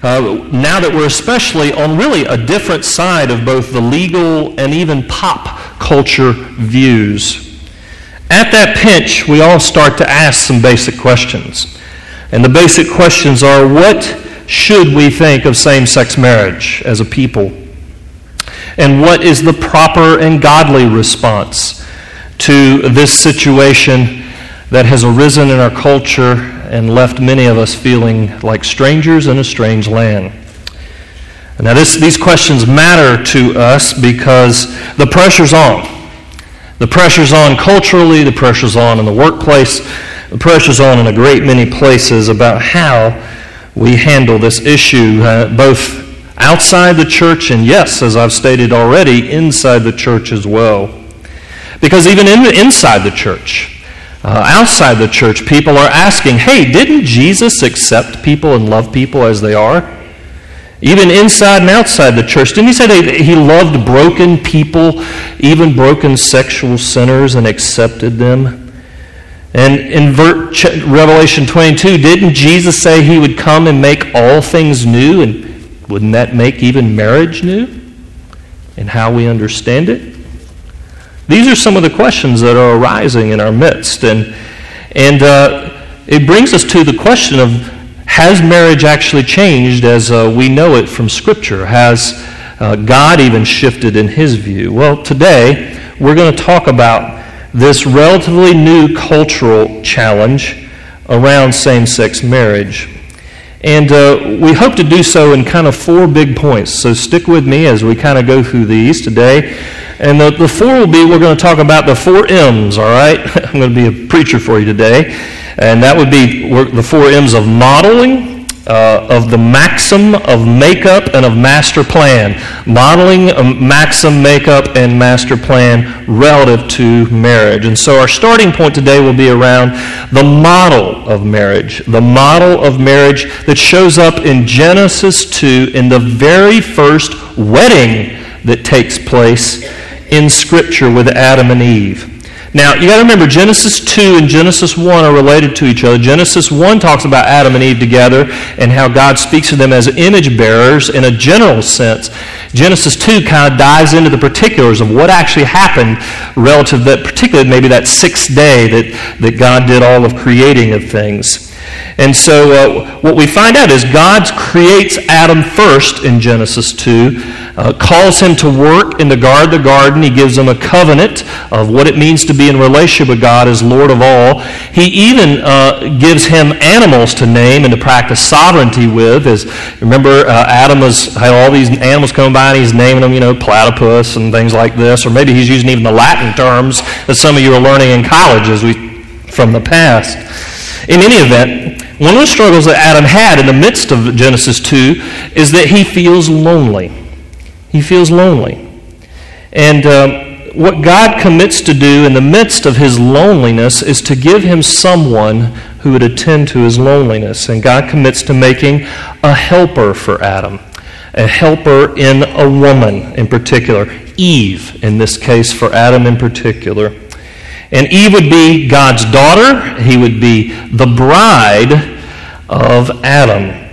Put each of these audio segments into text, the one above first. Now that we're especially on really a different side of both the legal and even pop culture views. At that pinch, we all start to ask some basic questions. And the basic questions are, what should we think of same-sex marriage as a people? And what is the proper and godly response to this situation that has arisen in our culture and left many of us feeling like strangers in a strange land? Now, these questions matter to us because the pressure's on. The pressure's on culturally, the pressure's on in the workplace, the pressure's on in a great many places about how we handle this issue, both outside the church and, yes, as I've stated already, inside the church as well. Because even inside the church, outside the church, people are asking, hey, didn't Jesus accept people and love people as they are? Even inside and outside the church, didn't he say that he loved broken people, even broken sexual sinners, and accepted them? And in Revelation 22, didn't Jesus say he would come and make all things new? And wouldn't that make even marriage new? And how we understand it? These are some of the questions that are arising in our midst. And it brings us to the question of, has marriage actually changed as we know it from Scripture? Has God even shifted in his view? Well, today we're going to talk about this relatively new cultural challenge around same-sex marriage. And we hope to do so in kind of four big points. So stick with me as we kind of go through these today. And the four will be, we're going to talk about the four M's, all right? I'm going to be a preacher for you today. And that would be the four M's of modeling, of the maxim, of makeup, and of master plan. Modeling, maxim, makeup, and master plan relative to marriage. And so our starting point today will be around the model of marriage that shows up in Genesis 2 in the very first wedding that takes place in Scripture with Adam and Eve. Now, you got to remember, Genesis 2 and Genesis 1 are related to each other. Genesis 1 talks about Adam and Eve together and how God speaks to them as image bearers in a general sense. Genesis 2 kind of dives into the particulars of what actually happened relative to that, particularly maybe that 6th day that God did all of creating of things. And so what we find out is God creates Adam first in Genesis 2, calls him to work and to guard the garden. He gives him a covenant of what it means to be in relationship with God as Lord of all. He even gives him animals to name and to practice sovereignty with. Adam had all these animals coming by and he's naming them, platypus and things like this. Or maybe he's using even the Latin terms that some of you are learning in college from the past. In any event, one of the struggles that Adam had in the midst of Genesis 2 is that he feels lonely. He feels lonely. And what God commits to do in the midst of his loneliness is to give him someone who would attend to his loneliness. And God commits to making a helper for Adam, a helper in a woman in particular, Eve in this case for Adam in particular. And Eve would be God's daughter. He would be the bride of Adam.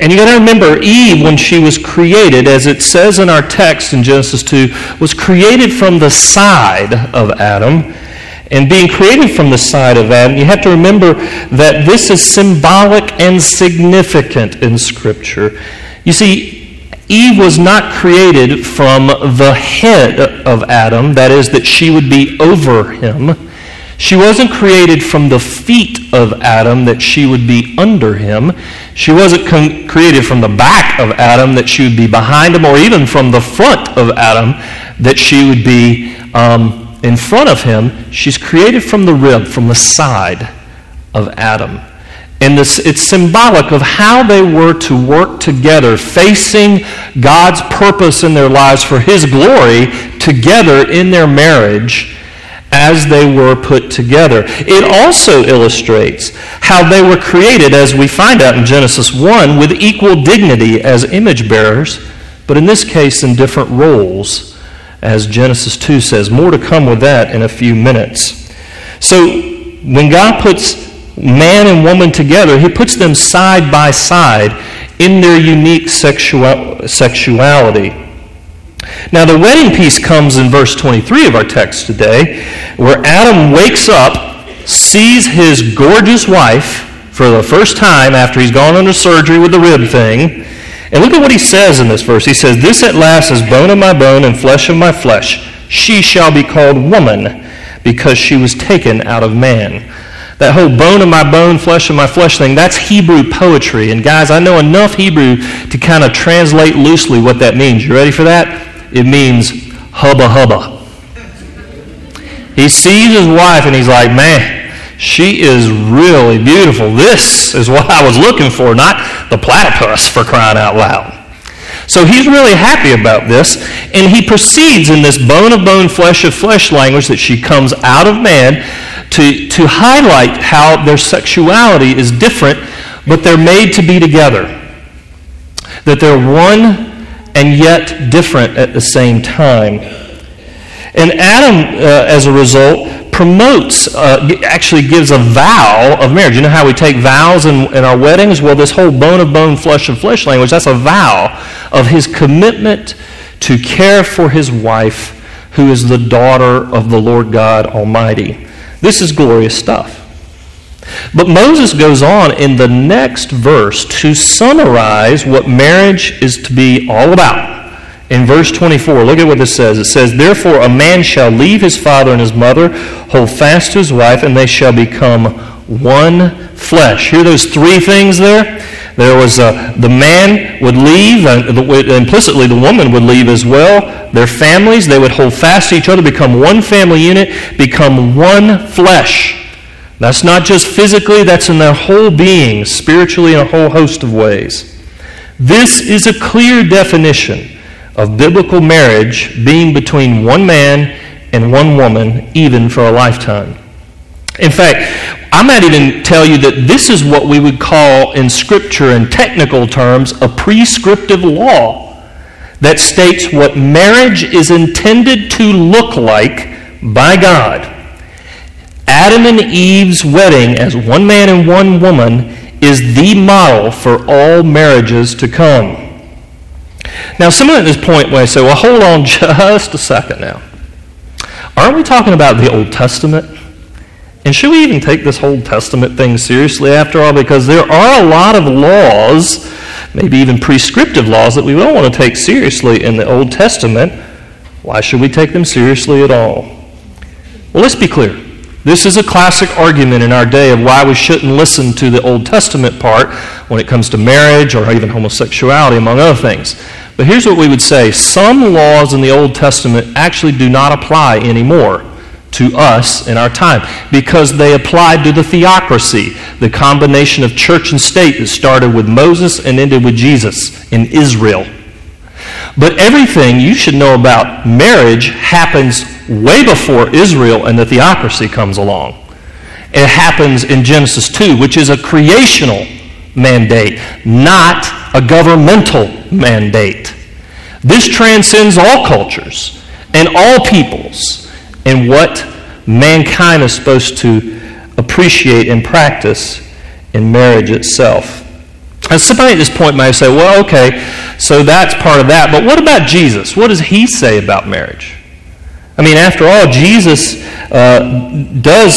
And you got to remember, Eve, when she was created, as it says in our text in Genesis 2, was created from the side of Adam. And being created from the side of Adam, you have to remember that this is symbolic and significant in Scripture. You see, Eve was not created from the head of Adam, that is, that she would be over him. She wasn't created from the feet of Adam, that she would be under him. She wasn't created from the back of Adam, that she would be behind him, or even from the front of Adam, that she would be in front of him. She's created from the rib, from the side of Adam. And it's symbolic of how they were to work together, facing God's purpose in their lives for his glory together in their marriage as they were put together. It also illustrates how they were created, as we find out in Genesis 1, with equal dignity as image bearers, but in this case in different roles, as Genesis 2 says. More to come with that in a few minutes. So when God puts man and woman together, he puts them side by side in their unique sexuality. Now the wedding piece comes in verse 23 of our text today, where Adam wakes up, sees his gorgeous wife for the first time after he's gone under surgery with the rib thing. And look at what he says in this verse. He says, "This at last is bone of my bone and flesh of my flesh. She shall be called woman, because she was taken out of man." That whole bone of my bone, flesh of my flesh thing, that's Hebrew poetry. And guys, I know enough Hebrew to kind of translate loosely what that means. You ready for that? It means hubba hubba. He sees his wife and he's like, man, she is really beautiful. This is what I was looking for, not the platypus, for crying out loud. So he's really happy about this, and he proceeds in this bone of bone, flesh of flesh language that she comes out of man to highlight how their sexuality is different, but they're made to be together. That they're one and yet different at the same time. And Adam, as a result, promotes, actually gives a vow of marriage. You know how we take vows in our weddings? Well, this whole bone of bone, flesh of flesh language, that's a vow of his commitment to care for his wife, who is the daughter of the Lord God Almighty. This is glorious stuff. But Moses goes on in the next verse to summarize what marriage is to be all about. In verse 24, look at what this says. It says, "Therefore a man shall leave his father and his mother, hold fast to his wife, and they shall become one flesh." Hear those three things there? There was the man would leave, and implicitly the woman would leave as well. Their families, they would hold fast to each other, become one family unit, become one flesh. That's not just physically, that's in their whole being, spiritually in a whole host of ways. This is a clear definition of biblical marriage being between one man and one woman, even for a lifetime. In fact, I might even tell you that this is what we would call in Scripture, in technical terms, a prescriptive law that states what marriage is intended to look like by God. Adam and Eve's wedding as one man and one woman is the model for all marriages to come. Now, someone at this point may say, well, hold on just a second now. Aren't we talking about the Old Testament? And should we even take this Old Testament thing seriously after all? Because there are a lot of laws, maybe even prescriptive laws, that we don't want to take seriously in the Old Testament. Why should we take them seriously at all? Well, let's be clear. This is a classic argument in our day of why we shouldn't listen to the Old Testament part when it comes to marriage or even homosexuality, among other things. But here's what we would say. Some laws in the Old Testament actually do not apply anymore to us in our time because they applied to the theocracy, the combination of church and state that started with Moses and ended with Jesus in Israel. But everything you should know about marriage happens way before Israel and the theocracy comes along. It happens in Genesis 2, which is a creational mandate, not a governmental mandate. This transcends all cultures and all peoples and what mankind is supposed to appreciate and practice in marriage itself. Now, somebody at this point might say, well, okay, so that's part of that, but what about Jesus? What does he say about marriage? I mean, after all, Jesus does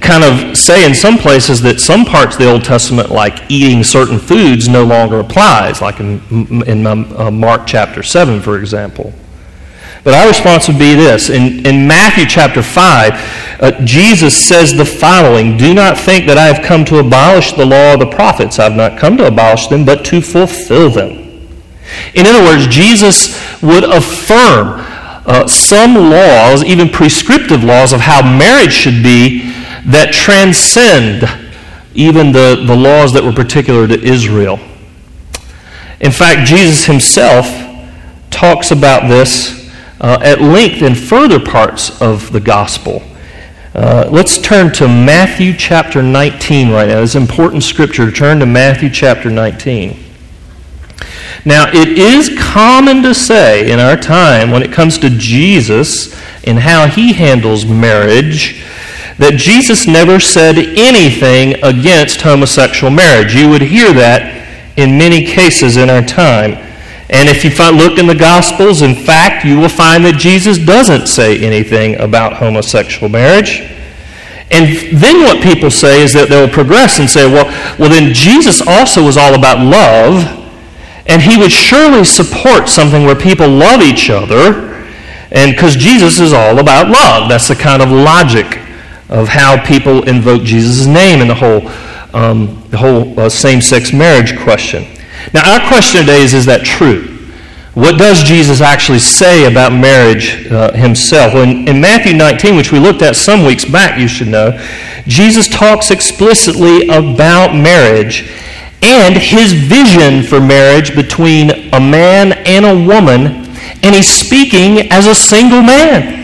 kind of say in some places that some parts of the Old Testament, like eating certain foods, no longer applies, like in Mark chapter 7, for example. But our response would be this. In Matthew chapter 5, Jesus says the following, "Do not think that I have come to abolish the law of the prophets. I have not come to abolish them, but to fulfill them." In other words, Jesus would affirm some laws, even prescriptive laws, of how marriage should be that transcend even the laws that were particular to Israel. In fact, Jesus himself talks about this at length in further parts of the gospel. Let's turn to Matthew chapter 19 right now. It's important scripture to turn to Matthew chapter 19. Now, it is common to say in our time when it comes to Jesus and how he handles marriage that Jesus never said anything against homosexual marriage. You would hear that in many cases in our time. And if you look in the Gospels, in fact, you will find that Jesus doesn't say anything about homosexual marriage. And then what people say is that they'll progress and say, well, then Jesus also was all about love, and he would surely support something where people love each other, and because Jesus is all about love. That's the kind of logic of how people invoke Jesus' name in the whole same-sex marriage question. Now, our question today is that true? What does Jesus actually say about marriage himself? Well, in Matthew 19, which we looked at some weeks back, you should know, Jesus talks explicitly about marriage and his vision for marriage between a man and a woman, and he's speaking as a single man.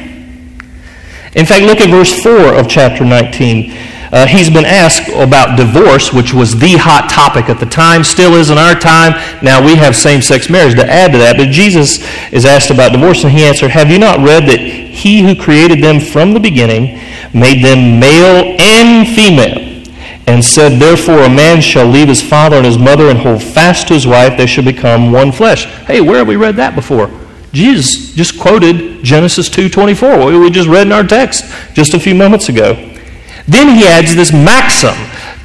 In fact, look at verse 4 of chapter 19. He's been asked about divorce, which was the hot topic at the time, still is in our time. Now we have same-sex marriage to add to that. But Jesus is asked about divorce, and he answered, "Have you not read that he who created them from the beginning made them male and female, and said, therefore a man shall leave his father and his mother and hold fast to his wife, they shall become one flesh." Hey, where have we read that before? Jesus just quoted Genesis 2:24, what we just read in our text just a few moments ago. Then he adds this maxim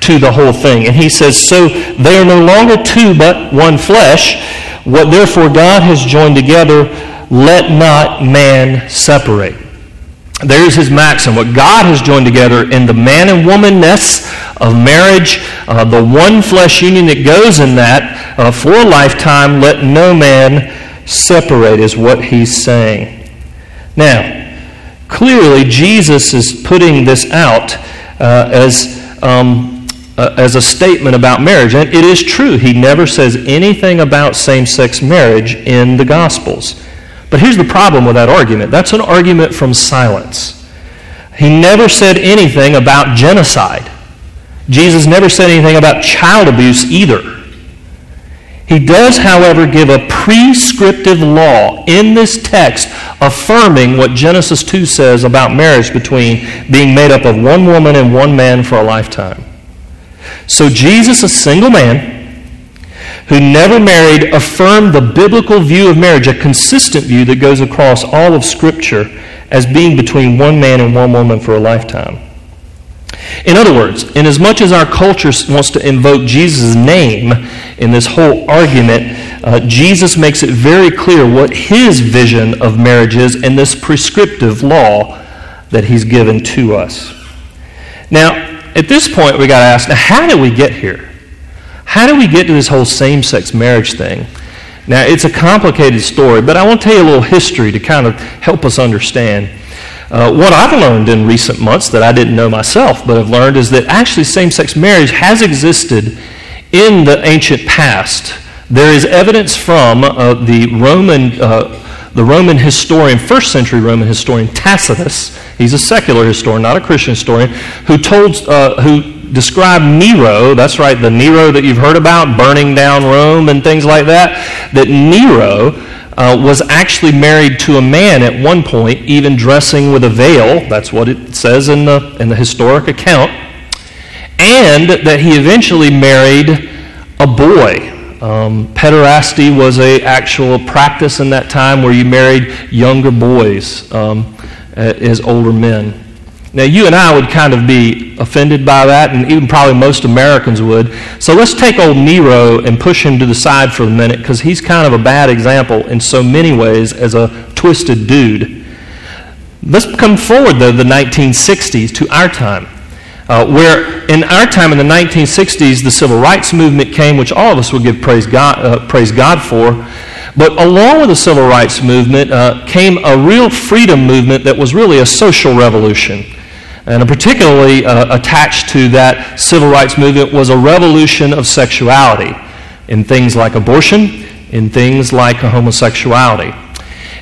to the whole thing, and he says, "So they are no longer two, but one flesh. What therefore God has joined together, let not man separate." There's his maxim. What God has joined together in the man and womanness of marriage, the one flesh union that goes in that for a lifetime, let no man separate is what he's saying. Now, clearly, Jesus is putting this out as a statement about marriage. And it is true. He never says anything about same-sex marriage in the Gospels. But here's the problem with that argument. That's an argument from silence. He never said anything about genocide. Jesus never said anything about child abuse either. He does, however, give a prescriptive law in this text affirming what Genesis 2 says about marriage between being made up of one woman and one man for a lifetime. So Jesus, a single man who never married, affirmed the biblical view of marriage, a consistent view that goes across all of Scripture as being between one man and one woman for a lifetime. In other words, in as much as our culture wants to invoke Jesus' name in this whole argument, Jesus makes it very clear what his vision of marriage is and this prescriptive law that he's given to us. Now, at this point, we got to ask, now, how did we get here? How do we get to this whole same-sex marriage thing? Now, it's a complicated story, but I want to tell you a little history to kind of help us understand. What I've learned in recent months that I didn't know myself, but I've learned is that actually same-sex marriage has existed in the ancient past. There is evidence from the Roman historian, first century Roman historian Tacitus. He's a secular historian, not a Christian historian, who described Nero. That's right, the Nero that you've heard about, burning down Rome and things like that. That Nero was actually married to a man at one point, even dressing with a veil. That's what it says in the historic account. And that he eventually married a boy. Pederasty was an actual practice in that time where you married younger boys as older men. Now, you and I would kind of be offended by that, and even probably most Americans would. So let's take old Nero and push him to the side for a minute, because he's kind of a bad example in so many ways as a twisted dude. Let's come forward, though, the 1960s to our time, where in our time in the 1960s, the Civil Rights Movement came, which all of us will give praise God for. But along with the Civil Rights Movement came a real freedom movement that was really a social revolution. And particularly attached to that Civil Rights Movement was a revolution of sexuality in things like abortion, in things like homosexuality.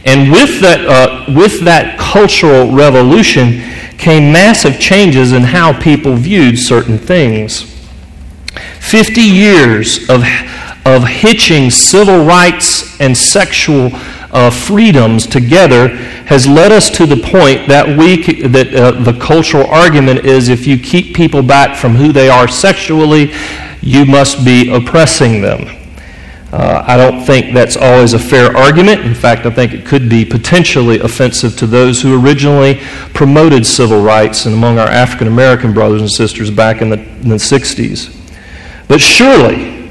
And with that cultural revolution came massive changes in how people viewed certain things. 50 years of hitching civil rights and sexual freedoms together has led us to the point that the cultural argument is if you keep people back from who they are sexually, you must be oppressing them. I don't think that's always a fair argument. In fact, I think it could be potentially offensive to those who originally promoted civil rights and among our African-American brothers and sisters back in the 60s. But surely,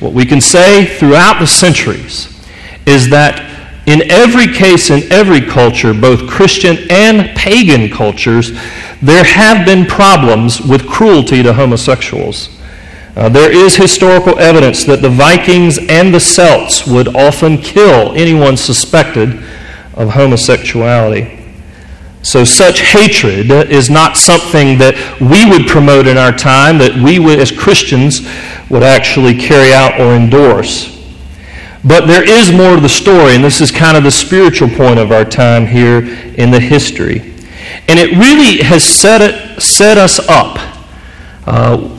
what we can say throughout the centuries is that in every case, in every culture, both Christian and pagan cultures, there have been problems with cruelty to homosexuals. There is historical evidence that the Vikings and the Celts would often kill anyone suspected of homosexuality. So such hatred is not something that we would promote in our time, that we would, as Christians, would actually carry out or endorse. But there is more to the story, and this is kind of the spiritual point of our time here in the history. And it really has set us up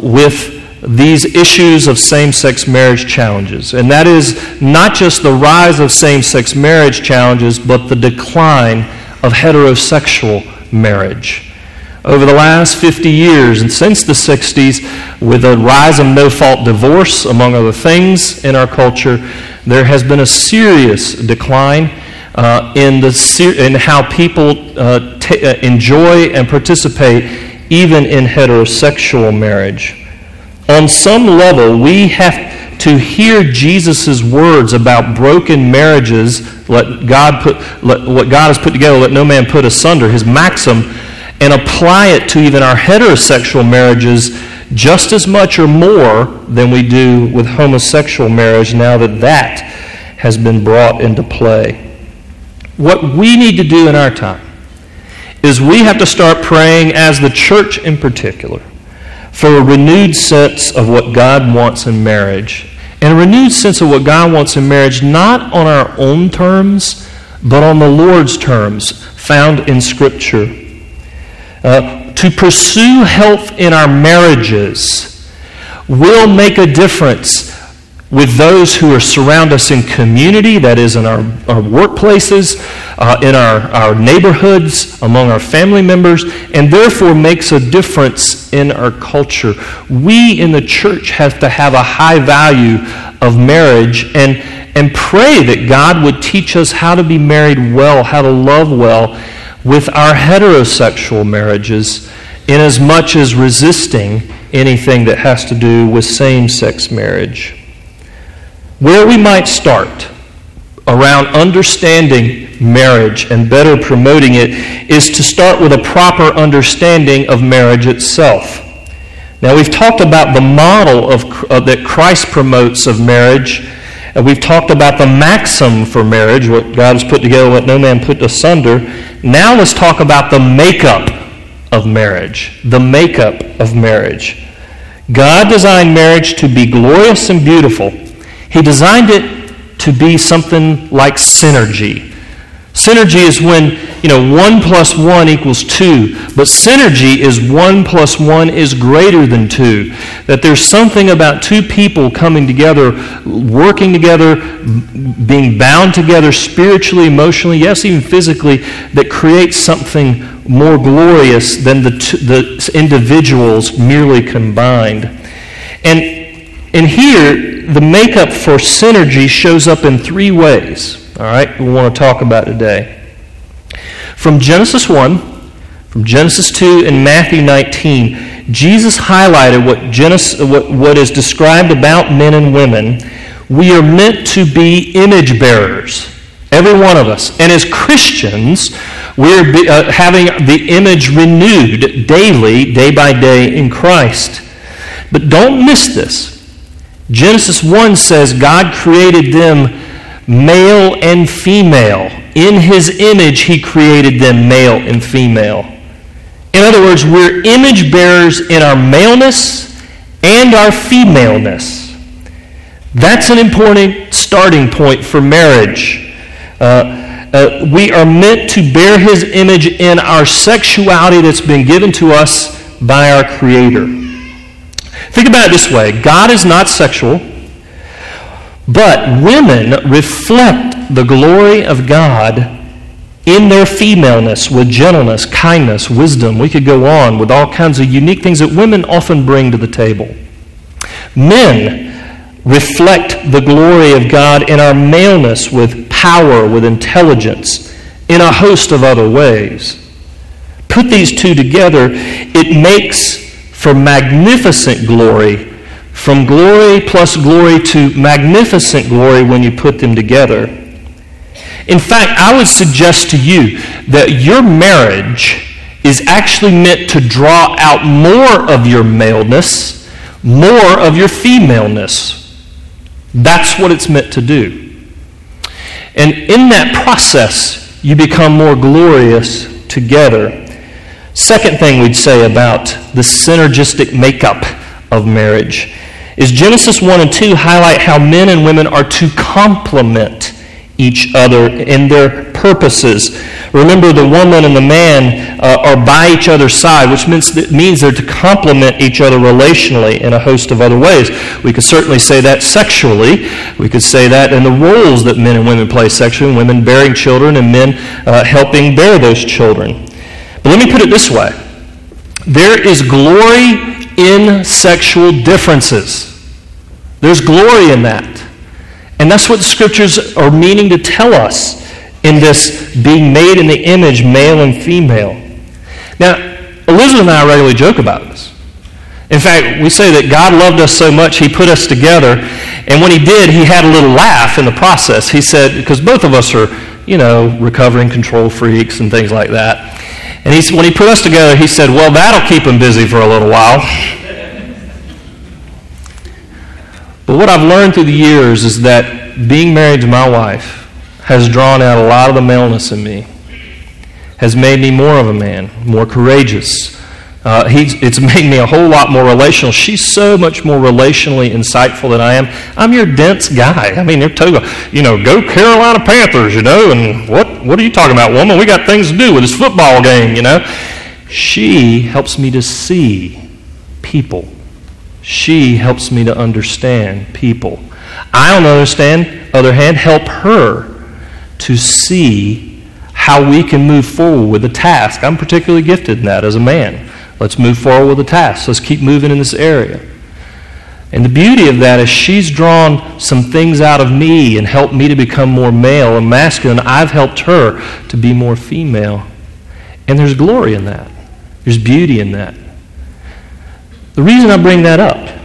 with these issues of same-sex marriage challenges. And that is not just the rise of same-sex marriage challenges, but the decline of heterosexual marriage. Over the last 50 years and since the 60s, with a rise of no-fault divorce, among other things, in our culture, there has been a serious decline in how people enjoy and participate even in heterosexual marriage. On some level, we have to hear Jesus' words about broken marriages, what God has put together, let no man put asunder, his maxim, and apply it to even our heterosexual marriages just as much or more than we do with homosexual marriage now that has been brought into play. What we need to do in our time is we have to start praying, as the church in particular, for a renewed sense of what God wants in marriage. And a renewed sense of what God wants in marriage, not on our own terms, but on the Lord's terms, found in Scripture. To pursue health in our marriages will make a difference with those who are surround us in community, that is, in our workplaces, in our neighborhoods, among our family members, and therefore makes a difference in our culture. We in the church have to have a high value of marriage and pray that God would teach us how to be married well, how to love well with our heterosexual marriages, in as much as resisting anything that has to do with same-sex marriage. Where we might start around understanding marriage and better promoting it is to start with a proper understanding of marriage itself. Now, we've talked about the model that Christ promotes of marriage, and we've talked about the maxim for marriage, what God has put together, let no man put asunder. Now let's talk about the makeup of marriage, the makeup of marriage. God designed marriage to be glorious and beautiful. He designed it to be something like synergy. Synergy is when, 1 plus 1 equals 2. But synergy is 1 plus 1 is greater than 2. That there's something about two people coming together, working together, being bound together spiritually, emotionally, yes, even physically, that creates something more glorious than the individuals merely combined. And here, the makeup for synergy shows up in three ways, all right, we want to talk about today. From Genesis 1, from Genesis 2, and Matthew 19, Jesus highlighted what is described about men and women. We are meant to be image bearers, every one of us. And as Christians, we're having the image renewed daily, day by day in Christ. But don't miss this. Genesis 1 says God created them male and female. In his image, he created them male and female. In other words, we're image bearers in our maleness and our femaleness. That's an important starting point for marriage. We are meant to bear his image in our sexuality that's been given to us by our Creator. Think about it this way. God is not sexual, but women reflect the glory of God in their femaleness with gentleness, kindness, wisdom. We could go on with all kinds of unique things that women often bring to the table. Men reflect the glory of God in our maleness with power, with intelligence, in a host of other ways. Put these two together, it makes for magnificent glory, from glory plus glory to magnificent glory when you put them together. In fact, I would suggest to you that your marriage is actually meant to draw out more of your maleness, more of your femaleness. That's what it's meant to do. And in that process, you become more glorious together. Second thing we'd say about the synergistic makeup of marriage is Genesis 1 and 2 highlight how men and women are to complement each other in their purposes. Remember, the woman and the man are by each other's side, which means they're to complement each other relationally in a host of other ways. We could certainly say that sexually. We could say that in the roles that men and women play sexually, women bearing children and men helping bear those children. But let me put it this way. There is glory in sexual differences. There's glory in that. And that's what the scriptures are meaning to tell us in this being made in the image, male and female. Now, Elizabeth and I regularly joke about this. In fact, we say that God loved us so much, he put us together. And when he did, he had a little laugh in the process. He said, because both of us are, recovering control freaks and things like that. And when he put us together, he said, well, that'll keep them busy for a little while. But what I've learned through the years is that being married to my wife has drawn out a lot of the maleness in me, has made me more of a man, more courageous. It's made me a whole lot more relational. She's so much more relationally insightful than I am. I'm your dense guy. I mean, go Carolina Panthers, and what are you talking about, woman? We got things to do with this football game, She helps me to see people. She helps me to understand people. I, on the other hand, help her to see how we can move forward with the task. I'm particularly gifted in that as a man. Let's move forward with the task. Let's keep moving in this area. And the beauty of that is she's drawn some things out of me and helped me to become more male and masculine. I've helped her to be more female. And there's glory in that. There's beauty in that. The reason I bring that up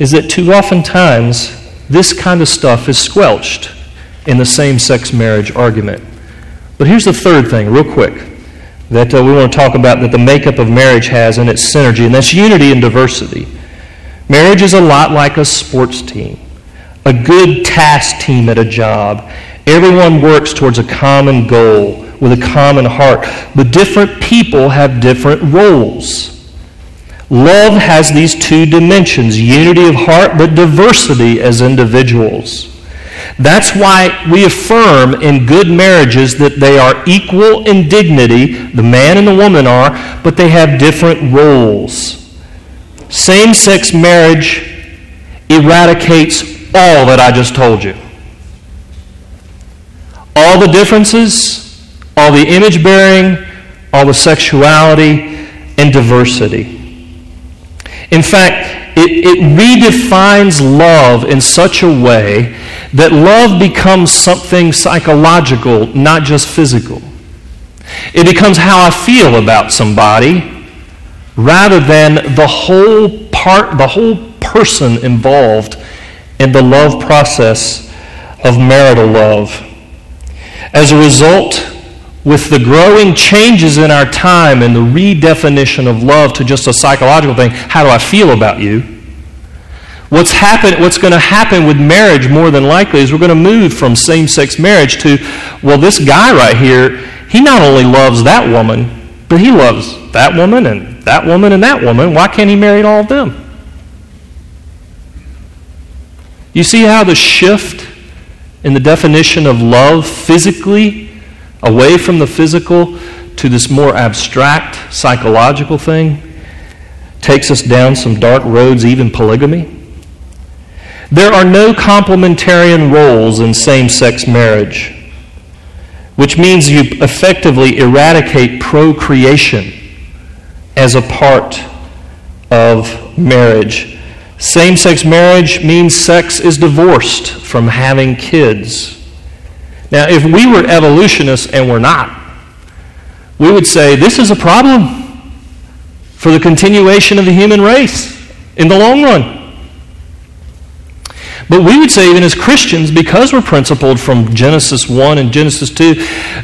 is that too oftentimes this kind of stuff is squelched in the same-sex marriage argument. But here's the third thing, real quick, that we want to talk about that the makeup of marriage has and its synergy, and that's unity and diversity. Marriage is a lot like a sports team, a good task team at a job. Everyone works towards a common goal with a common heart, but different people have different roles. Love has these two dimensions, unity of heart, but diversity as individuals. That's why we affirm in good marriages that they are equal in dignity, the man and the woman are, but they have different roles. Same-sex marriage eradicates all that I just told you. All the differences, all the image-bearing, all the sexuality, and diversity. In fact, it redefines love in such a way that love becomes something psychological, not just physical. It becomes how I feel about somebody rather than the whole person involved in the love process of marital love. As a result, with the growing changes in our time and the redefinition of love to just a psychological thing, how do I feel about you? What's going to happen with marriage more than likely is we're going to move from same-sex marriage to, well, this guy right here, he not only loves that woman, but he loves that woman and that woman and that woman. Why can't he marry all of them? You see how the shift in the definition of love physically, away from the physical to this more abstract psychological thing, takes us down some dark roads, even polygamy. There are no complementarian roles in same-sex marriage, which means you effectively eradicate procreation as a part of marriage. Same-sex marriage means sex is divorced from having kids. Now, if we were evolutionists, and we're not, we would say this is a problem for the continuation of the human race in the long run. But we would say, even as Christians, because we're principled from Genesis 1 and Genesis 2,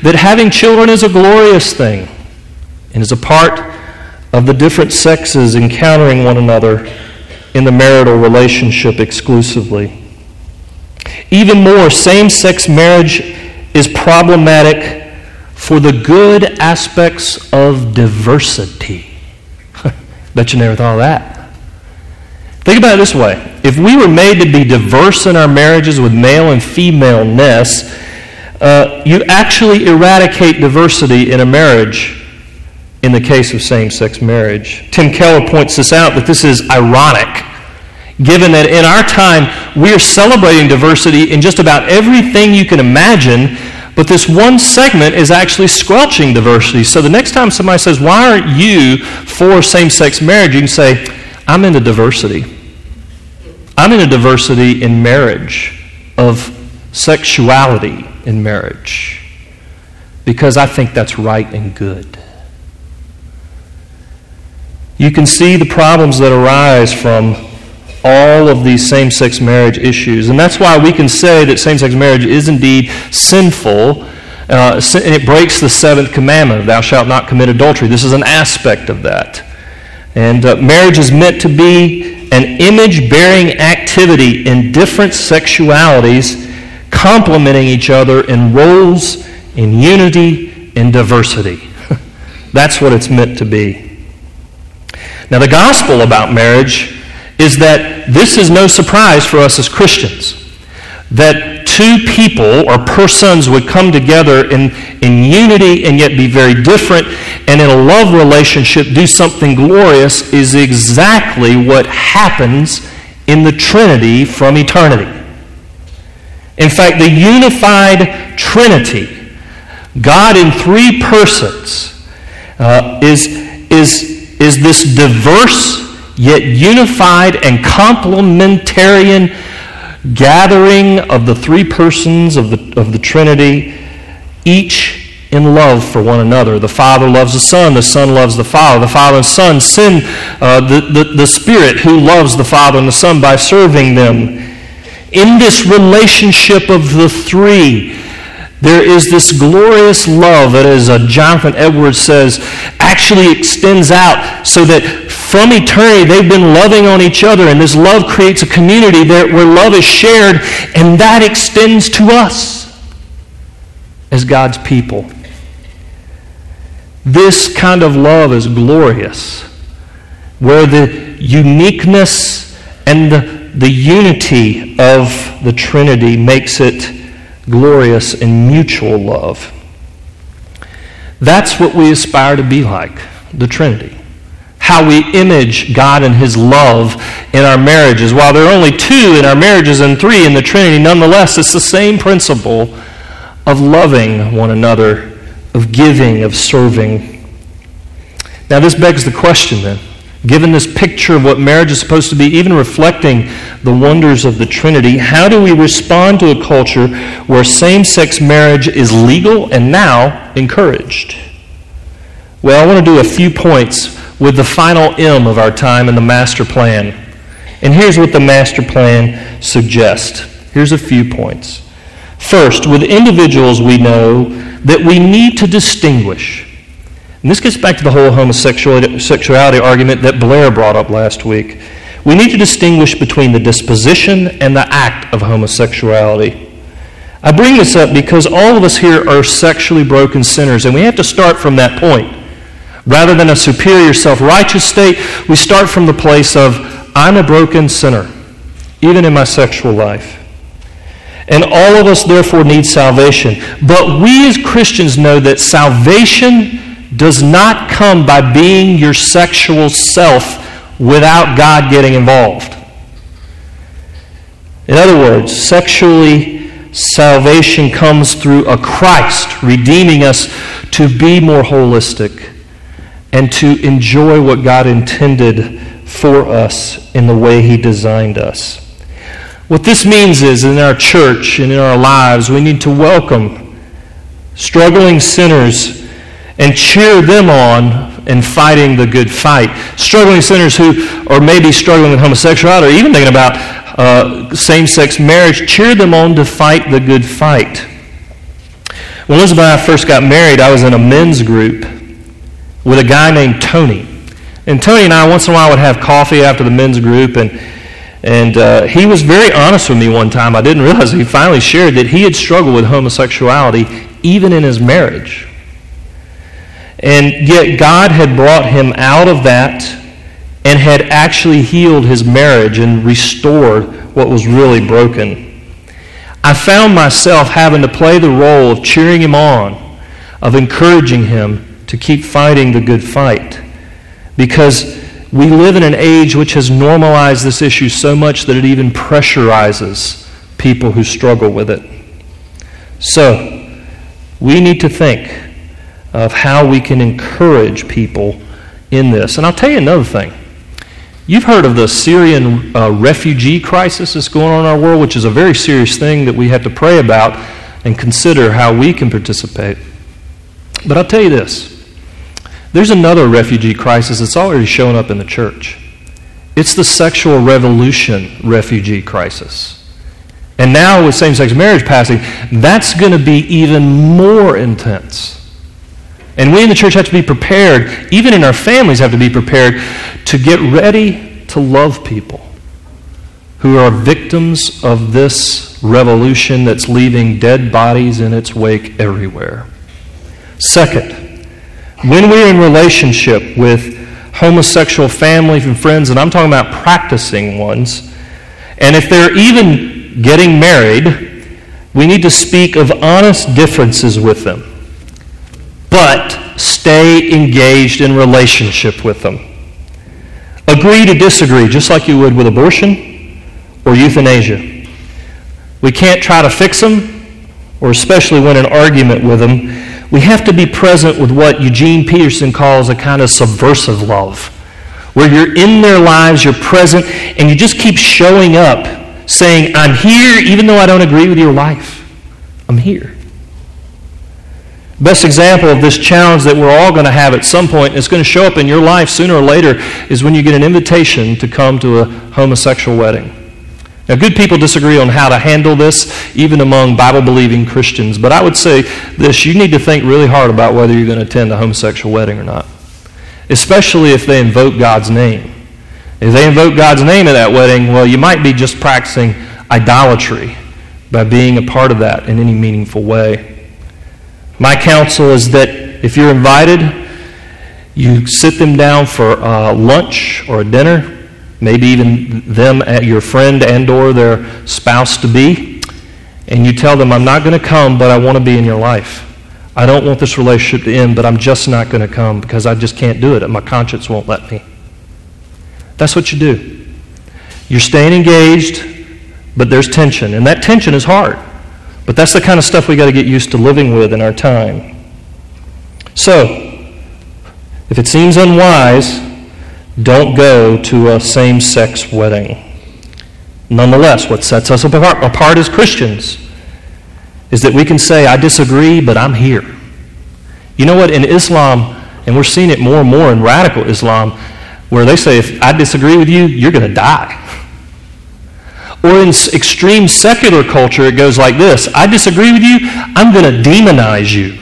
that having children is a glorious thing and is a part of the different sexes encountering one another in the marital relationship exclusively. Even more, same-sex marriage is problematic for the good aspects of diversity. Bet you never thought of that. Think about it this way. If we were made to be diverse in our marriages with male and femaleness, you actually eradicate diversity in a marriage in the case of same-sex marriage. Tim Keller points this out, that this is ironic, given that in our time we are celebrating diversity in just about everything you can imagine, but this one segment is actually squelching diversity. So the next time somebody says, "Why aren't you for same-sex marriage?" you can say, "I'm into diversity. I'm into diversity in marriage, of sexuality in marriage, because I think that's right and good." You can see the problems that arise from all of these same-sex marriage issues. And that's why we can say that same-sex marriage is indeed sinful, and it breaks the seventh commandment, thou shalt not commit adultery. This is an aspect of that. And marriage is meant to be an image-bearing activity in different sexualities, complementing each other in roles, in unity, in diversity. That's what it's meant to be. Now, the gospel about marriage is that this is no surprise for us as Christians, that two people or persons would come together in unity and yet be very different, and in a love relationship do something glorious, is exactly what happens in the Trinity from eternity. In fact, the unified Trinity, God in three persons, is this diverse yet unified and complementarian gathering of the three persons of the Trinity, each in love for one another. The Father loves the Son loves the Father. The Father and Son send the Spirit, who loves the Father and the Son by serving them. In this relationship of the three, there is this glorious love that, as Jonathan Edwards says, actually extends out, so that from eternity they've been loving on each other, and this love creates a community where love is shared, and that extends to us as God's people. This kind of love is glorious, where the uniqueness and the unity of the Trinity makes it glorious and mutual love. That's what we aspire to be like, the Trinity. How we image God and His love in our marriages. While there are only two in our marriages and three in the Trinity, nonetheless, it's the same principle of loving one another, of giving, of serving. Now, this begs the question then, given this picture of what marriage is supposed to be, even reflecting the wonders of the Trinity, how do we respond to a culture where same-sex marriage is legal and now encouraged? Well, I want to do a few points with the final M of our time and the master plan. And here's what the master plan suggests. Here's a few points. First, with individuals, we know that we need to distinguish. And this gets back to the whole homosexuality argument that Blair brought up last week. We need to distinguish between the disposition and the act of homosexuality. I bring this up because all of us here are sexually broken sinners, and we have to start from that point. Rather than a superior, self-righteous state, we start from the place of, I'm a broken sinner, even in my sexual life. And all of us, therefore, need salvation. But we as Christians know that salvation does not come by being your sexual self without God getting involved. In other words, sexually, salvation comes through a Christ redeeming us to be more holistic and to enjoy what God intended for us in the way He designed us. What this means is, in our church and in our lives, we need to welcome struggling sinners and cheer them on in fighting the good fight. Struggling sinners who are maybe struggling with homosexuality, or even thinking about same-sex marriage, cheer them on to fight the good fight. When Elizabeth and I first got married, I was in a men's group with a guy named Tony. And Tony and I, once in a while, would have coffee after the men's group, and he was very honest with me one time. I didn't realize he finally shared that he had struggled with homosexuality even in his marriage. And yet God had brought him out of that and had actually healed his marriage and restored what was really broken. I found myself having to play the role of cheering him on, of encouraging him to keep fighting the good fight, because we live in an age which has normalized this issue so much that it even pressurizes people who struggle with it. So, we need to think of how we can encourage people in this. And I'll tell you another thing. You've heard of the Syrian refugee crisis that's going on in our world, which is a very serious thing that we have to pray about and consider how we can participate. But I'll tell you this. There's another refugee crisis that's already showing up in the church. It's the sexual revolution refugee crisis. And now with same-sex marriage passing, that's going to be even more intense. And we in the church have to be prepared, even in our families have to be prepared, to get ready to love people who are victims of this revolution that's leaving dead bodies in its wake everywhere. Second, when we're in relationship with homosexual family and friends, and I'm talking about practicing ones, and if they're even getting married, we need to speak of honest differences with them, but stay engaged in relationship with them. Agree to disagree, just like you would with abortion or euthanasia. We can't try to fix them, or especially win an argument with them. We have to be present with what Eugene Peterson calls a kind of subversive love, where you're in their lives, you're present, and you just keep showing up, saying, I'm here even though I don't agree with your life. I'm here. Best example of this challenge that we're all going to have at some point, and it's going to show up in your life sooner or later, is when you get an invitation to come to a homosexual wedding. Now, good people disagree on how to handle this, even among Bible-believing Christians. But I would say this, you need to think really hard about whether you're going to attend a homosexual wedding or not, especially if they invoke God's name. If they invoke God's name at that wedding, well, you might be just practicing idolatry by being a part of that in any meaningful way. My counsel is that if you're invited, you sit them down for lunch or a dinner, maybe even them at your friend and or their spouse-to-be, and you tell them, I'm not going to come, but I want to be in your life. I don't want this relationship to end, but I'm just not going to come because I just can't do it, and my conscience won't let me. That's what you do. You're staying engaged, but there's tension, and that tension is hard. But that's the kind of stuff we got to get used to living with in our time. So, if it seems unwise, don't go to a same-sex wedding. Nonetheless, what sets us apart as Christians is that we can say, I disagree, but I'm here. You know what? In Islam, and we're seeing it more and more in radical Islam, where they say, if I disagree with you, you're going to die. Or in extreme secular culture, it goes like this. I disagree with you, I'm going to demonize you.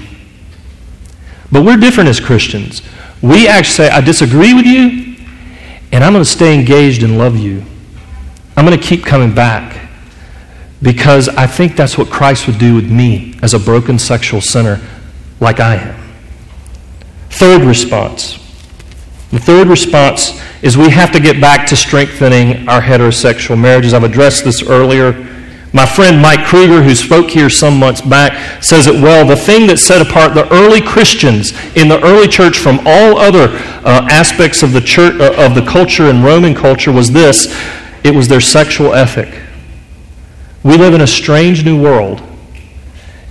But we're different as Christians. We actually say, I disagree with you, and I'm going to stay engaged and love you. I'm going to keep coming back because I think that's what Christ would do with me as a broken sexual sinner like I am. Third response. The third response is we have to get back to strengthening our heterosexual marriages. I've addressed this earlier. My friend Mike Krieger, who spoke here some months back, says it well. The thing that set apart the early Christians in the early church from all other aspects of the church, of the culture and Roman culture, was this: it was their sexual ethic. We live in a strange new world,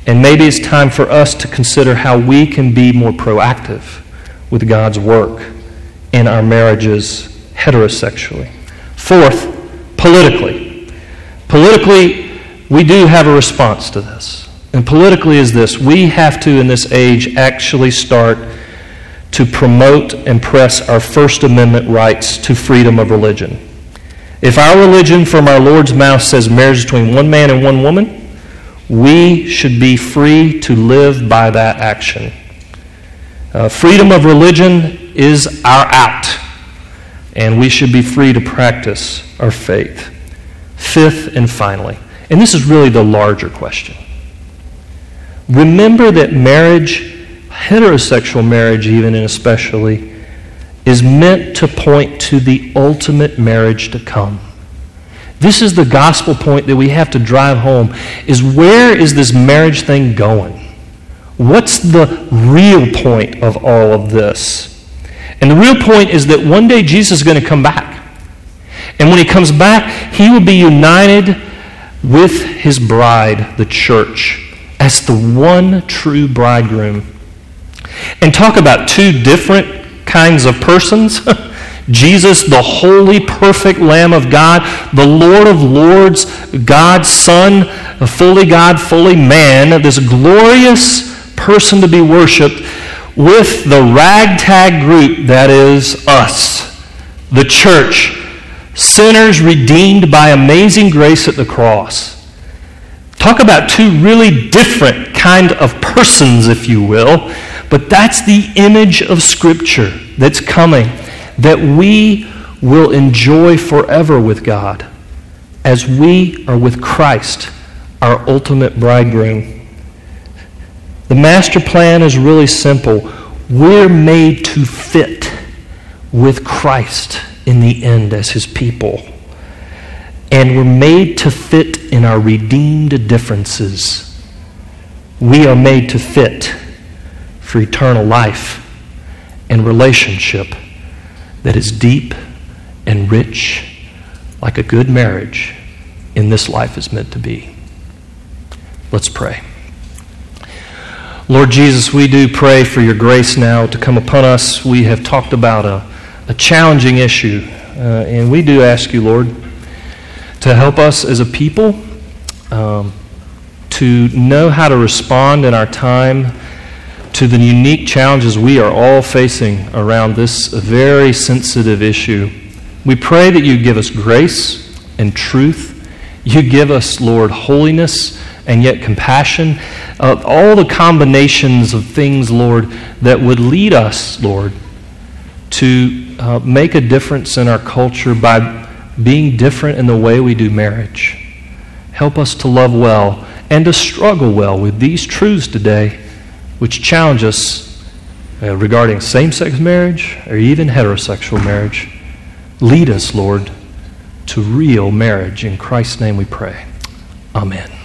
and maybe it's time for us to consider how we can be more proactive with God's work in our marriages heterosexually. Fourth, politically. Politically, we do have a response to this. And politically is this: we have to, in this age, actually start to promote and press our First Amendment rights to freedom of religion. If our religion from our Lord's mouth says marriage between one man and one woman, we should be free to live by that action. Freedom of religion is our out, and we should be free to practice our faith. Fifth and finally, and this is really the larger question, remember that marriage, heterosexual marriage even and especially, is meant to point to the ultimate marriage to come. This is the gospel point that we have to drive home, is where is this marriage thing going? What's the real point of all of this? And the real point is that one day Jesus is going to come back. And when he comes back, he will be united with his bride, the church, as the one true bridegroom. And talk about two different kinds of persons. Jesus, the holy, perfect Lamb of God, the Lord of lords, God's Son, fully God, fully man, this glorious person to be worshipped with the ragtag group that is us, the church, sinners redeemed by amazing grace at the cross. Talk about two really different kind of persons, if you will, but that's the image of Scripture that's coming, that we will enjoy forever with God as we are with Christ, our ultimate bridegroom. The master plan is really simple. We're made to fit with Christ in the end as his people. And we're made to fit in our redeemed differences. We are made to fit for eternal life and relationship that is deep and rich, like a good marriage in this life is meant to be. Let's pray. Lord Jesus, we do pray for your grace now to come upon us. We have talked about a challenging issue, and we do ask you, Lord, to help us as a people to know how to respond in our time to the unique challenges we are all facing around this very sensitive issue. We pray that you give us grace and truth. You give us, Lord, holiness and yet compassion. All the combinations of things, Lord, that would lead us, Lord, to make a difference in our culture by being different in the way we do marriage. Help us to love well and to struggle well with these truths today, which challenge us regarding same-sex marriage or even heterosexual marriage. Lead us, Lord, to real marriage. In Christ's name we pray. Amen.